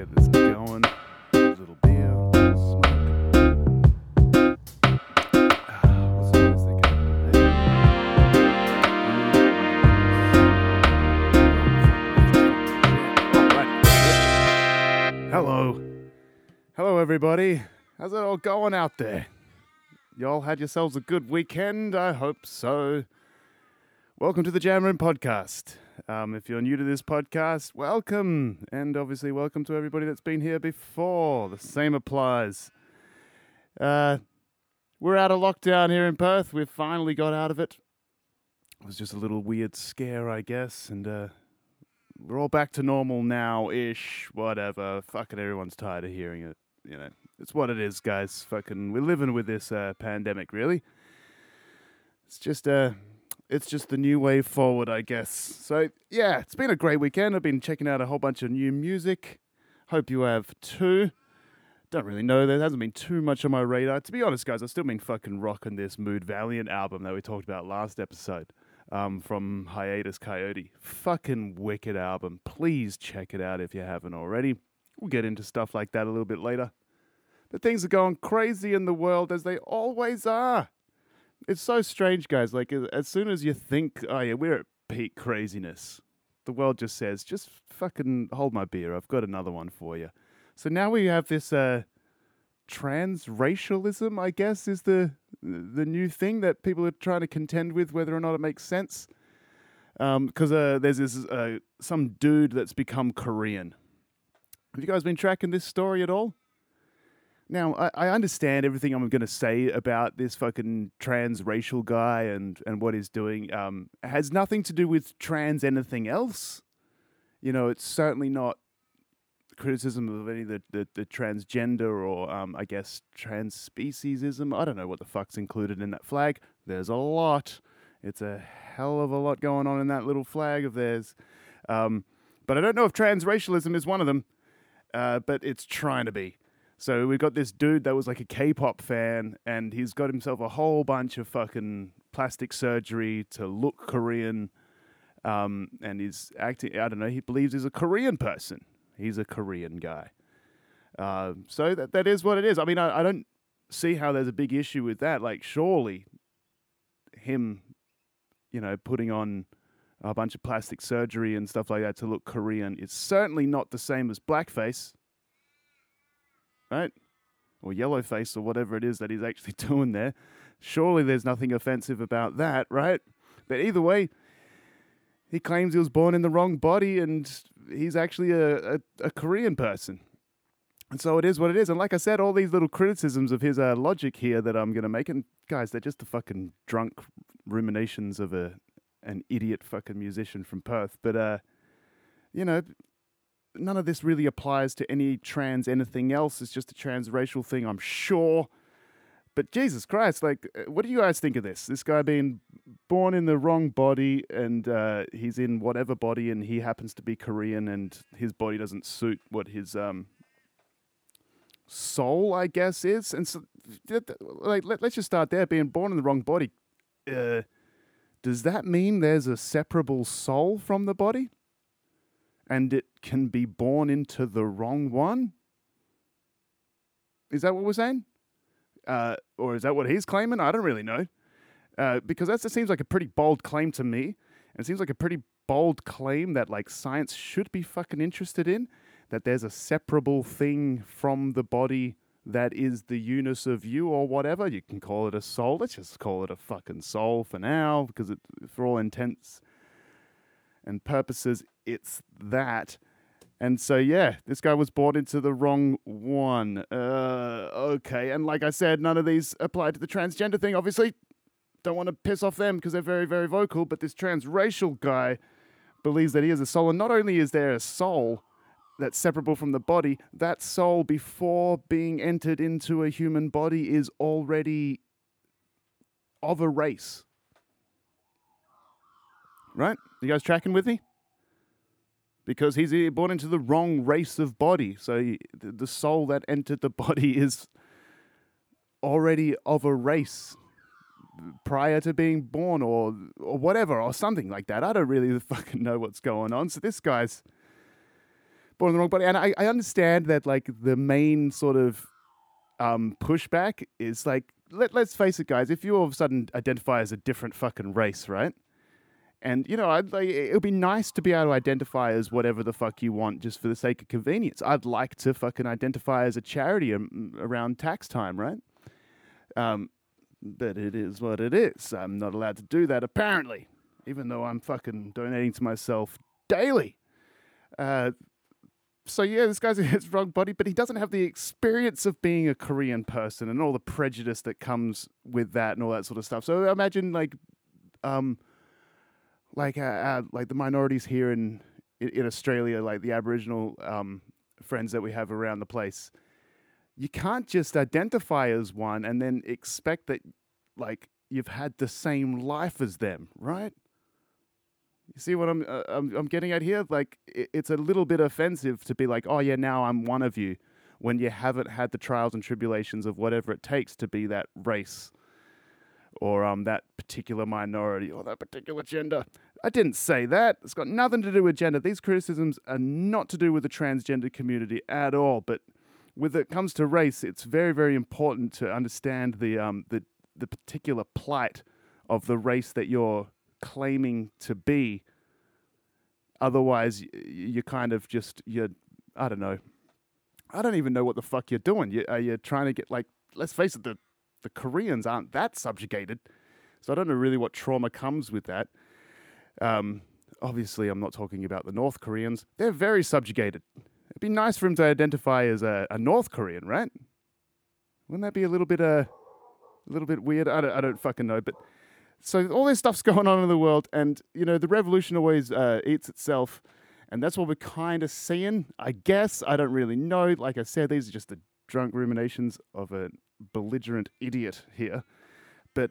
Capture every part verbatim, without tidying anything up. get this going. It'll be a little smoke. As long as they can. Hello. Hello, everybody. How's it all going out there? Y'all had yourselves a good weekend? I hope so. Welcome to the Jam Room Podcast. Um, if you're new to this podcast, welcome. And obviously welcome to everybody that's been here before. The same applies. Uh, we're out of lockdown here in Perth. We've finally got out of it. It was just a little weird scare, I guess. And uh, we're all back to normal now-ish. Whatever. Fucking everyone's tired of hearing it. You know, it's what it is, guys. Fucking, we're living with this uh, pandemic, really. It's just... Uh, It's just the new way forward, I guess. So, yeah, it's been a great weekend. I've been checking out a whole bunch of new music. Hope you have too. Don't really know. There hasn't been too much on my radar. To be honest, guys, I've still been fucking rocking this Mood Valiant album that we talked about last episode um, from Hiatus Coyote. Fucking wicked album. Please check it out if you haven't already. We'll get into stuff like that a little bit later. But things are going crazy in the world, as they always are. It's so strange, guys. Like, as soon as you think, oh, yeah, we're at peak craziness, the world just says, just fucking hold my beer. I've got another one for you. So now we have this uh, transracialism, I guess, is the the new thing that people are trying to contend with, whether or not it makes sense. Because um, uh, there's this uh, some dude that's become Korean. Have you guys been tracking this story at all? Now, I, I understand everything I'm going to say about this fucking transracial guy and, and what he's doing. Um, has nothing to do with trans anything else. You know, it's certainly not criticism of any of the, the, the transgender or, um, I guess, transspeciesism. I don't know what the fuck's included in that flag. There's a lot. It's a hell of a lot going on in that little flag of theirs. Um, but I don't know if transracialism is one of them, uh, but it's trying to be. So we've got this dude that was like a K-pop fan, and he's got himself a whole bunch of fucking plastic surgery to look Korean. Um, and he's acting, I don't know, he believes he's a Korean person. He's a Korean guy. Uh, so that that is what it is. I mean, I, I don't see how there's a big issue with that. Like, surely him, you know, putting on a bunch of plastic surgery and stuff like that to look Korean is certainly not the same as blackface. Right? Or yellow face or whatever it is that he's actually doing there. Surely there's nothing offensive about that, right? But either way, he claims he was born in the wrong body and he's actually a, a, a Korean person. And so it is what it is. And like I said, all these little criticisms of his uh, logic here that I'm going to make, and guys, they're just the fucking drunk ruminations of a an idiot fucking musician from Perth. But, uh, you know... none of this really applies to any trans anything else. It's just a transracial thing, I'm sure. But Jesus Christ, like, what do you guys think of this? This guy being born in the wrong body and uh, he's in whatever body and he happens to be Korean and his body doesn't suit what his um, soul, I guess, is. And so, like, let's just start there. Being born in the wrong body. Uh, does that mean there's a separable soul from the body? And it can be born into the wrong one? Is that what we're saying? Uh, or is that what he's claiming? I don't really know. Uh, because that seems like a pretty bold claim to me. And it seems like a pretty bold claim that, like, science should be fucking interested in. That there's a separable thing from the body that is the unus of you or whatever. You can call it a soul. Let's just call it a fucking soul for now. Because it, for all intents and purposes, it's that. And so, yeah, this guy was bought into the wrong one. Uh, okay. And like I said, none of these apply to the transgender thing. Obviously, don't want to piss off them because they're very, very vocal. But this transracial guy believes that he is a soul. And not only is there a soul that's separable from the body, that soul before being entered into a human body is already of a race. Right? You guys tracking with me? Because he's born into the wrong race of body. So he, the soul that entered the body is already of a race prior to being born or or whatever or something like that. I don't really fucking know what's going on. So this guy's Born in the Wrong Body. And I, I understand that, like, the main sort of um, pushback is, like, let, let's face it, guys, if you all of a sudden identify as a different fucking race, right? And, you know, I'd, like, it would be nice to be able to identify as whatever the fuck you want just for the sake of convenience. I'd like to fucking identify as a charity around tax time, right? Um, but it is what it is. I'm not allowed to do that, apparently, even though I'm fucking donating to myself daily. Uh, so, yeah, this guy's in his wrong body, but he doesn't have the experience of being a Korean person and all the prejudice that comes with that and all that sort of stuff. So imagine, like... um. Like uh, uh, like the minorities here in in Australia, like the Aboriginal um, friends that we have around the place, you can't just identify as one and then expect that, like, you've had the same life as them, right? You see what I'm uh, I'm, I'm getting at here? Like, it, it's a little bit offensive to be like, oh yeah, now I'm one of you, when you haven't had the trials and tribulations of whatever it takes to be that race. Or um, that particular minority, or that particular gender. I didn't say that. It's got nothing to do with gender. These criticisms are not to do with the transgender community at all. But when it comes to race, it's very, very important to understand the um, the the particular plight of the race that you're claiming to be. Otherwise, you're kind of just you're. I don't know. I don't even know what the fuck you're doing. You, are you trying to get, like? Let's face it. The The Koreans aren't that subjugated, so I don't know really what trauma comes with that. Um, obviously, I'm not talking about the North Koreans. They're very subjugated. It'd be nice for him to identify as a, a North Korean, right? Wouldn't that be a little bit uh, a little bit weird? I don't, I don't fucking know. But so all this stuff's going on in the world, and you know the revolution always uh, eats itself, and that's what we're kind of seeing, I guess. I don't really know. Like I said, these are just the drunk ruminations of a belligerent idiot here, but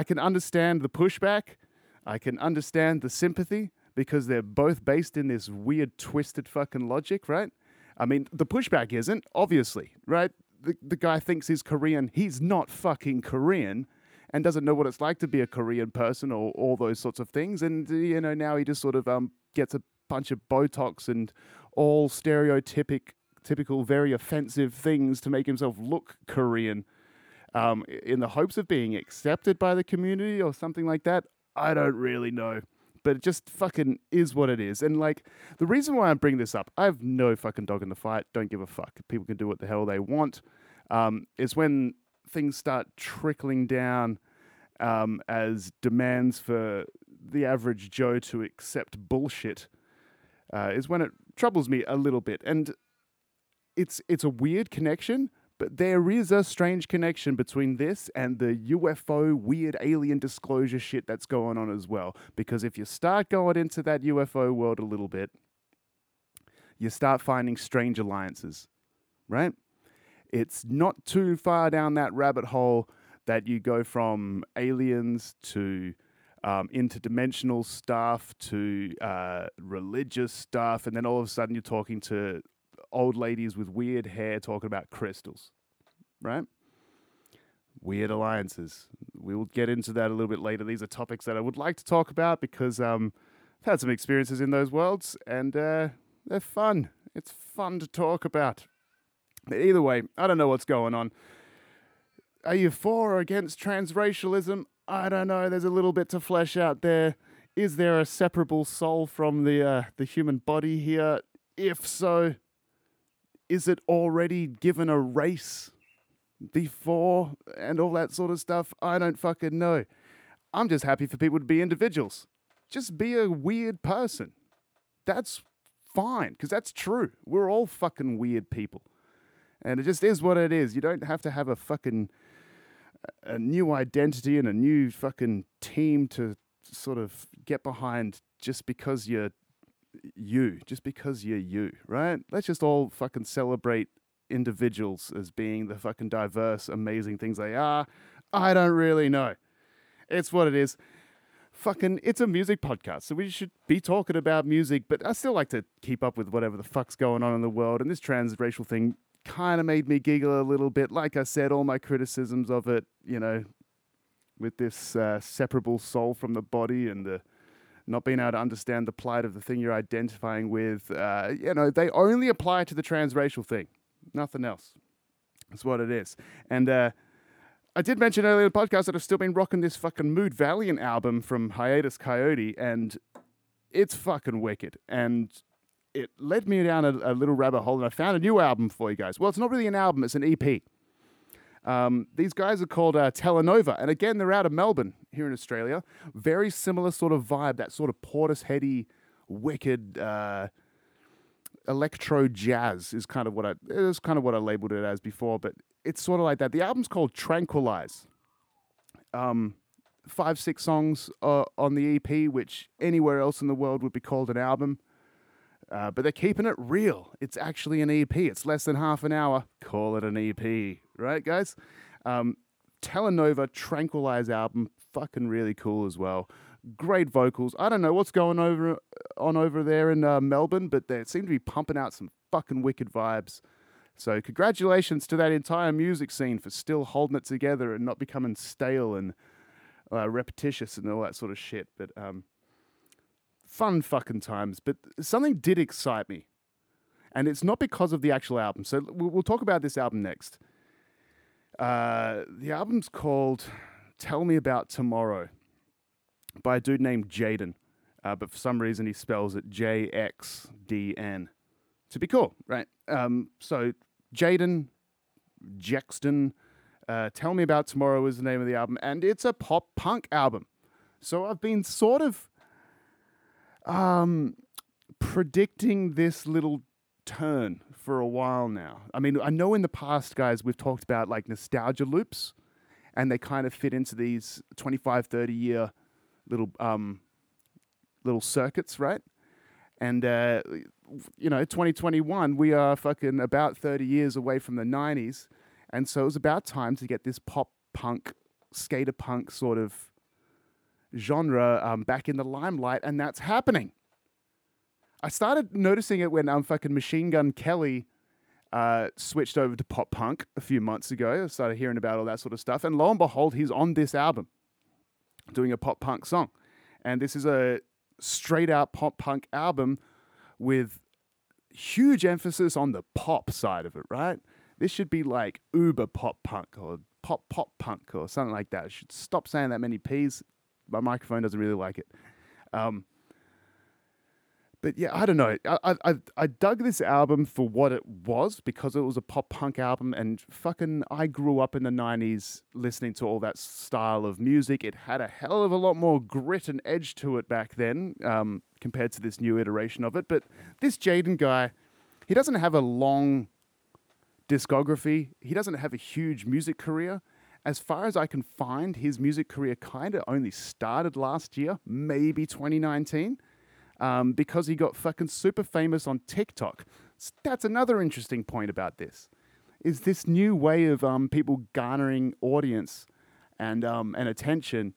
I can understand the pushback. I can understand the sympathy, because they're both based in this weird twisted fucking logic, right? I mean, the pushback isn't, obviously, right? The, the guy thinks he's Korean. He's not fucking Korean and doesn't know what it's like to be a Korean person or all those sorts of things. And, you know, now he just sort of um gets a bunch of Botox and all stereotypic typical, very offensive things to make himself look Korean um, in the hopes of being accepted by the community or something like that. I don't really know, but it just fucking is what it is. And like, the reason why I bring this up, I have no fucking dog in the fight. Don't give a fuck. People can do what the hell they want. Um, it's when things start trickling down um, as demands for the average Joe to accept bullshit uh, is when it troubles me a little bit. And It's it's a weird connection, but there is a strange connection between this and the U F O weird alien disclosure shit that's going on as well. Because if you start going into that U F O world a little bit, you start finding strange alliances, right? It's not too far down that rabbit hole that you go from aliens to um, interdimensional stuff to uh, religious stuff, and then all of a sudden you're talking to old ladies with weird hair talking about crystals, right? Weird alliances. We will get into that a little bit later. These are topics that I would like to talk about because um, I've had some experiences in those worlds, and uh, they're fun. It's fun to talk about. But either way, I don't know what's going on. Are you for or against transracialism? I don't know. There's a little bit to flesh out there. Is there a separable soul from the uh, the human body here? If so, is it already given a race before and all that sort of stuff? I don't fucking know. I'm just happy for people to be individuals. Just be a weird person. That's fine, because that's true. We're all fucking weird people. And it just is what it is. You don't have to have a fucking a new identity and a new fucking team to sort of get behind just because you're you, just because you're you, right? Let's just all fucking celebrate individuals as being the fucking diverse, amazing things they are. I don't really know. It's what it is. Fucking, it's a music podcast, so we should be talking about music, but I still like to keep up with whatever the fuck's going on in the world, and this transracial thing kind of made me giggle a little bit. Like I said, all my criticisms of it, you know, with this uh, separable soul from the body and the not being able to understand the plight of the thing you're identifying with. Uh, you know, they only apply to the transracial thing. Nothing else. That's what it is. And uh, I did mention earlier in the podcast that I've still been rocking this fucking Mood Valiant album from Hiatus Coyote, and it's fucking wicked. And it led me down a, a little rabbit hole, and I found a new album for you guys. Well, it's not really an album, it's an E P. Um, these guys are called uh, Telenova, and again, they're out of Melbourne here in Australia. Very similar sort of vibe, that sort of Portishead-y, wicked uh, electro jazz is kind of what I is kind of what I labeled it as before, but it's sort of like that. The album's called Tranquilize. Um, five, six songs uh, on the E P, which anywhere else in the world would be called an album. Uh, but they're keeping it real. It's actually an E P. It's less than half an hour. Call it an E P. Right, guys? Um, Telenova Tranquilize album. Fucking really cool as well. Great vocals. I don't know what's going over on over there in uh, Melbourne, but they seem to be pumping out some fucking wicked vibes. So congratulations to that entire music scene for still holding it together and not becoming stale and uh, repetitious and all that sort of shit. But... Um, fun fucking times, but something did excite me. And it's not because of the actual album. So we'll talk about this album next. Uh, the album's called Tell Me About Tomorrow by a dude named Jxdn. Uh, but for some reason, he spells it J X D N. To be cool, right? Um, so Jxdn, Jxdn, uh, Tell Me About Tomorrow is the name of the album. And it's a pop punk album. So I've been sort of... Um, predicting this little turn for a while now. I mean, I know in the past, guys, we've talked about like nostalgia loops, and they kind of fit into these twenty-five, thirty year little, um, little circuits, right? And, uh, you know, twenty twenty-one, we are fucking about thirty years away from the nineties. And so it was about time to get this pop punk, skater punk sort of genre um, back in the limelight, and that's happening. I started noticing it when um, fucking Machine Gun Kelly uh, switched over to pop punk a few months ago. I started hearing about all that sort of stuff, and lo and behold, he's on this album doing a pop punk song. And this is a straight out pop punk album with huge emphasis on the pop side of it, right? This should be like uber pop punk or pop pop punk or something like that. I should stop saying that many P's. My microphone doesn't really like it. Um, but yeah, I don't know. I, I I dug this album for what it was, because it was a pop punk album, and fucking I grew up in the nineties listening to all that style of music. It had a hell of a lot more grit and edge to it back then um, compared to this new iteration of it. But this Jxdn guy, he doesn't have a long discography. He doesn't have a huge music career. As far as I can find, his music career kind of only started last year, maybe twenty nineteen, um, because he got fucking super famous on TikTok. So that's another interesting point about this, is this new way of um, people garnering audience and um, and attention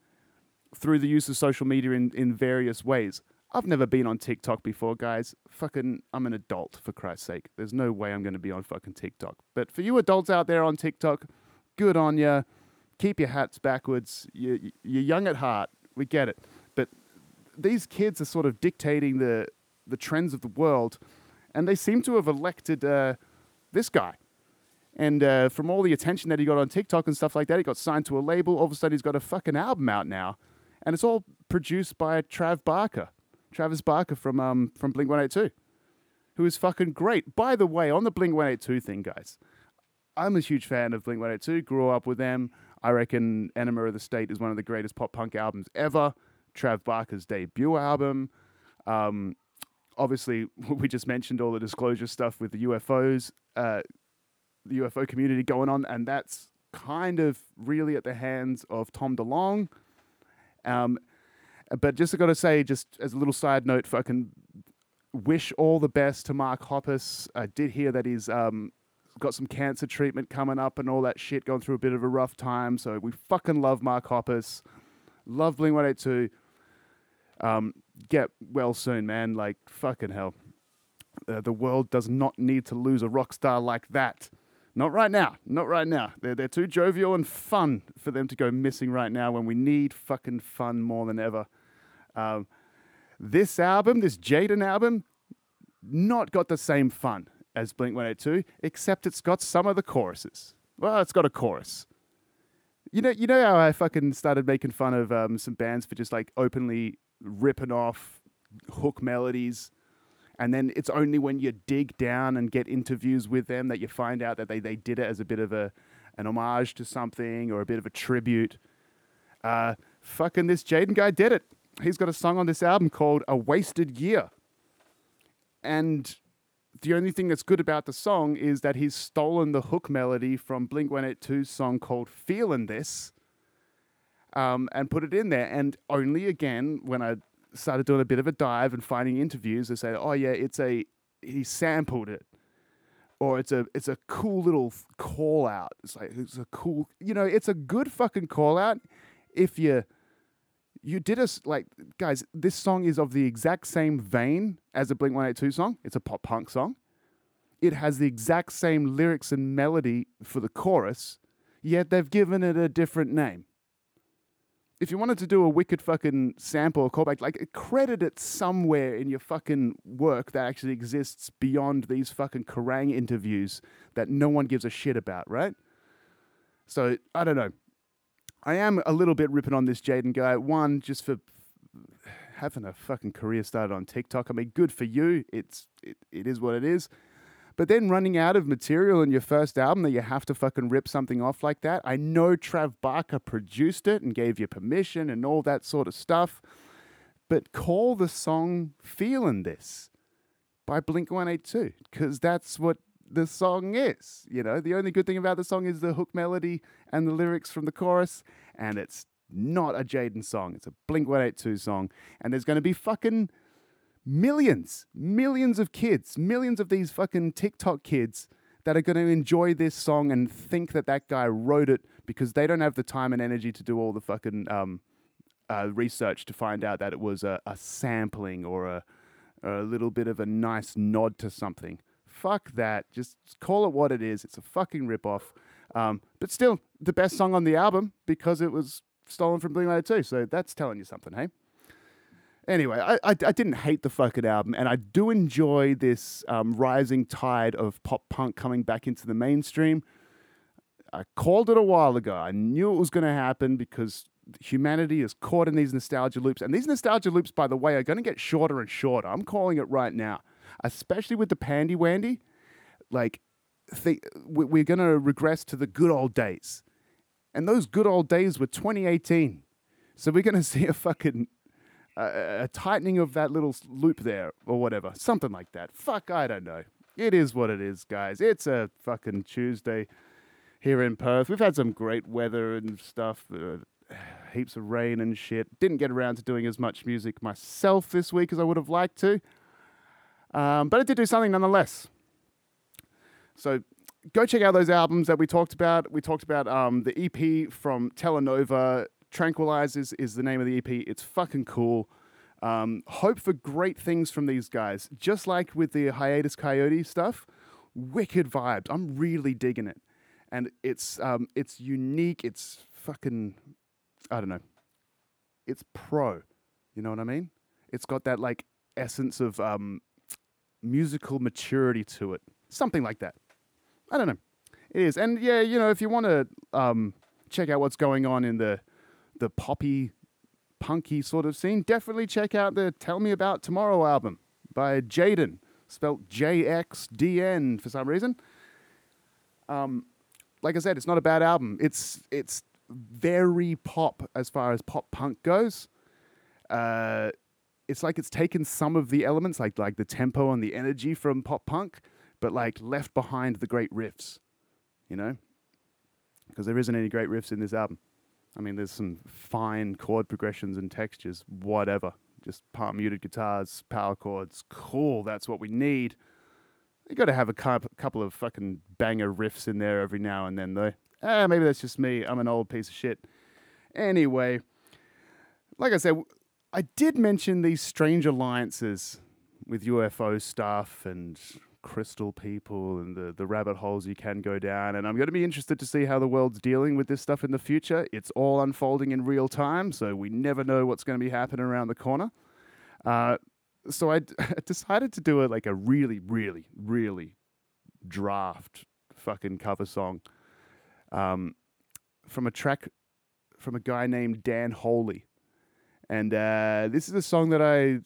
through the use of social media in, in various ways. I've never been on TikTok before, guys. Fucking, I'm an adult, for Christ's sake. There's no way I'm going to be on fucking TikTok. But for you adults out there on TikTok, good on you. Keep your hats backwards. You, you're young at heart. We get it. But these kids are sort of dictating the, the trends of the world, and they seem to have elected uh, this guy. And uh, from all the attention that he got on TikTok and stuff like that, he got signed to a label. All of a sudden, he's got a fucking album out now, and it's all produced by Trav Barker, Travis Barker from um from Blink one eighty-two, who is fucking great. By the way, on the Blink one eighty-two thing, guys, I'm a huge fan of Blink one eighty-two, grew up with them. I reckon Enema of the State is one of the greatest pop punk albums ever. Trav Barker's debut album. Um, obviously, we just mentioned all the disclosure stuff with the U F Os, uh, the U F O community going on, and that's kind of really at the hands of Tom DeLonge. Um, but just got to say, just as a little side note, fucking wish all the best to Mark Hoppus. I did hear that he's... Um, got some cancer treatment coming up and all that shit, going through a bit of a rough time. So we fucking love Mark Hoppus. Love Blink one eighty-two. Um, get well soon, man. Like, fucking hell. Uh, the world does not need to lose a rock star like that. Not right now. Not right now. They're, they're too jovial and fun for them to go missing right now when we need fucking fun more than ever. Um, This album, this Jxdn album, not got the same fun as Blink one eighty-two, except it's got some of the choruses. Well, it's got a chorus. You know, you know how I fucking started making fun of um, some bands for just like openly ripping off hook melodies, and then it's only when you dig down and get interviews with them that you find out that they, they did it as a bit of a an homage to something or a bit of a tribute. Uh, fucking this Jxdn guy did it. He's got a song on this album called A Wasted Year. And the only thing that's good about the song is that he's stolen the hook melody from Blink one eighty-two's song called Feeling This um, and put it in there. And only again, when I started doing a bit of a dive and finding interviews, they say, oh yeah, it's a, he sampled it. Or it's a, it's a cool little call out. It's like, it's a cool, you know, it's a good fucking call out if you, you did us like, guys, this song is of the exact same vein as a Blink one eighty-two song. It's a pop punk song. It has the exact same lyrics and melody for the chorus, yet they've given it a different name. If you wanted to do a wicked fucking sample or callback, like credit it somewhere in your fucking work that actually exists beyond these fucking Kerrang interviews that no one gives a shit about, right? So, I don't know. I am a little bit ripping on this Jxdn guy. One, just for having a fucking career started on TikTok. I mean, good for you. It's it, it is what it is. But then running out of material in your first album that you have to fucking rip something off like that. I know Trav Barker produced it and gave you permission and all that sort of stuff. But call the song Feelin' This by Blink one eighty-two because that's what the song is, you know. The only good thing about the song is the hook melody and the lyrics from the chorus, and it's not a Jxdn song. It's a Blink one eighty-two song, and there's going to be fucking millions, millions of kids, millions of these fucking TikTok kids that are going to enjoy this song and think that that guy wrote it because they don't have the time and energy to do all the fucking um, uh, research to find out that it was a, a sampling or a, a little bit of a nice nod to something. Fuck that. Just call it what it is. It's a fucking ripoff. Um, but still, the best song on the album because it was stolen from Blink one eighty-two. So that's telling you something, hey? Anyway, I, I, I didn't hate the fucking album. And I do enjoy this um, rising tide of pop punk coming back into the mainstream. I called it a while ago. I knew it was going to happen because humanity is caught in these nostalgia loops. And these nostalgia loops, by the way, are going to get shorter and shorter. I'm calling it right now. Especially with the Pandy Wandy, like th- we're going to regress to the good old days. And those good old days were twenty eighteen. So we're going to see a fucking uh, a tightening of that little loop there or whatever. Something like that. Fuck, I don't know. It is what it is, guys. It's a fucking Tuesday here in Perth. We've had some great weather and stuff. Uh, heaps of rain and shit. Didn't get around to doing as much music myself this week as I would have liked to. Um, but it did do something nonetheless. So go check out those albums that we talked about. We talked about um, the E P from Telenova. Tranquilize is, is the name of the E P. It's fucking cool. Um, hope for great things from these guys. Just like with the Hiatus Coyote stuff, wicked vibes. I'm really digging it. And it's um, it's unique. It's fucking, I don't know. It's pro. You know what I mean? It's got that like essence of... Um, musical maturity to it. Something like that. I don't know. It is. And yeah, you know, if you want to um, check out what's going on in the the poppy, punky sort of scene, definitely check out the Tell Me About Tomorrow album by Jxdn, spelt J X D N for some reason. Um, like I said, it's not a bad album. It's, it's very pop as far as pop punk goes. Uh... It's like it's taken some of the elements, like like the tempo and the energy from pop punk, but like left behind the great riffs, you know? Because there isn't any great riffs in this album. I mean, there's some fine chord progressions and textures, whatever. Just part muted guitars, power chords, cool, that's what we need. You got to have a couple of fucking banger riffs in there every now and then, though. Ah, maybe that's just me. I'm an old piece of shit. Anyway, like I said... I did mention these strange alliances with U F O stuff and crystal people and the, the rabbit holes you can go down. And I'm going to be interested to see how the world's dealing with this stuff in the future. It's all unfolding in real time, so we never know what's going to be happening around the corner. Uh, so I, d- I decided to do a, like a really, really, really draft fucking cover song um, from a track from a guy named Dan Holy. And uh, this is a song that I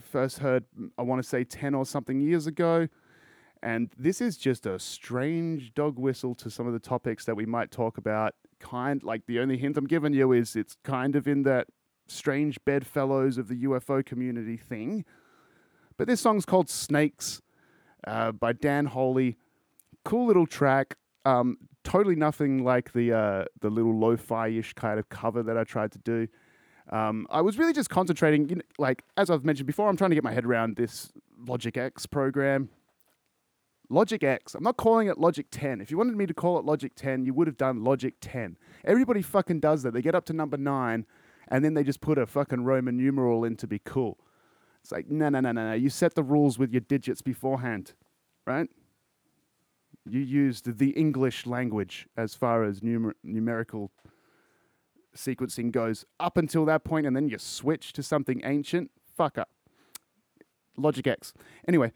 first heard, I want to say ten or something years ago. And this is just a strange dog whistle to some of the topics that we might talk about. Kind like the only hint I'm giving you is it's kind of in that strange bedfellows of the U F O community thing. But this song's called Snakes uh, by Dan Holy. Cool little track. Um, totally nothing like the uh, the little lo-fi-ish kind of cover that I tried to do. Um, I was really just concentrating, you know, like, as I've mentioned before, I'm trying to get my head around this Logic X program. Logic X. I'm not calling it Logic ten. If you wanted me to call it Logic ten, you would have done Logic ten. Everybody fucking does that. They get up to number nine, and then they just put a fucking Roman numeral in to be cool. It's like, no, no, no, no, no. You set the rules with your digits beforehand, right? You used the English language as far as numer- numerical... sequencing goes up until that point, and then you switch to something ancient. Fuck up. Logic X. Anyway,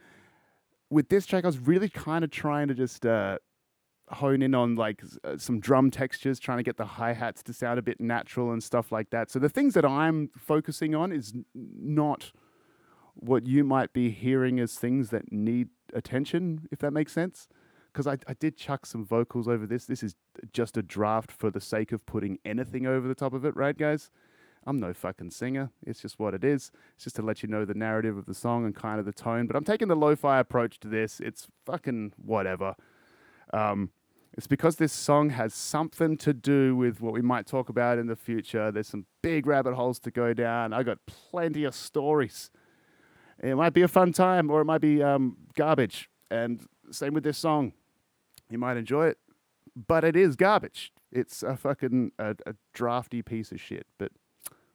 with this track, I was really kind of trying to just uh, hone in on like uh, some drum textures, trying to get the hi-hats to sound a bit natural and stuff like that. So the things that I'm focusing on is not what you might be hearing as things that need attention, if that makes sense. Because I, I did chuck some vocals over this. This is just a draft for the sake of putting anything over the top of it, right, guys? I'm no fucking singer. It's just what it is. It's just to let you know the narrative of the song and kind of the tone. But I'm taking the lo-fi approach to this. It's fucking whatever. Um, it's because this song has something to do with what we might talk about in the future. There's some big rabbit holes to go down. I got plenty of stories. It might be a fun time, or it might be um, garbage. And same with this song. You might enjoy it, but it is garbage. It's a fucking a, a drafty piece of shit, but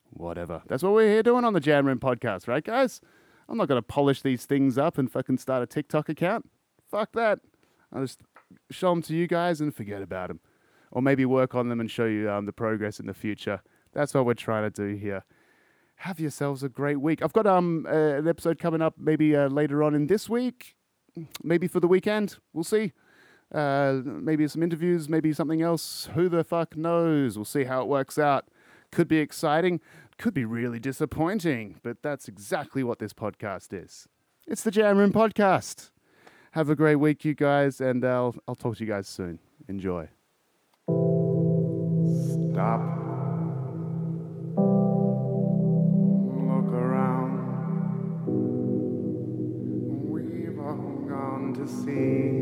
whatever. That's what we're here doing on the Jam Room Podcast, right, guys? I'm not going to polish these things up and fucking start a TikTok account. Fuck that. I'll just show them to you guys and forget about them. Or maybe work on them and show you um, the progress in the future. That's what we're trying to do here. Have yourselves a great week. I've got um uh, an episode coming up maybe uh, later on in this week. Maybe for the weekend. We'll see. Uh, maybe some interviews, maybe something else. Who the fuck knows? We'll see how it works out. Could be exciting, could be really disappointing, but that's exactly what this podcast is. It's the Jam Room Podcast. Have a great week, you guys, and I'll, I'll talk to you guys soon. Enjoy. Stop. Look around. We've all gone to see.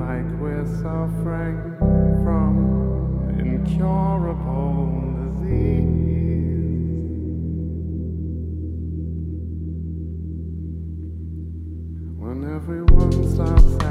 Like we're suffering from incurable disease. When everyone stops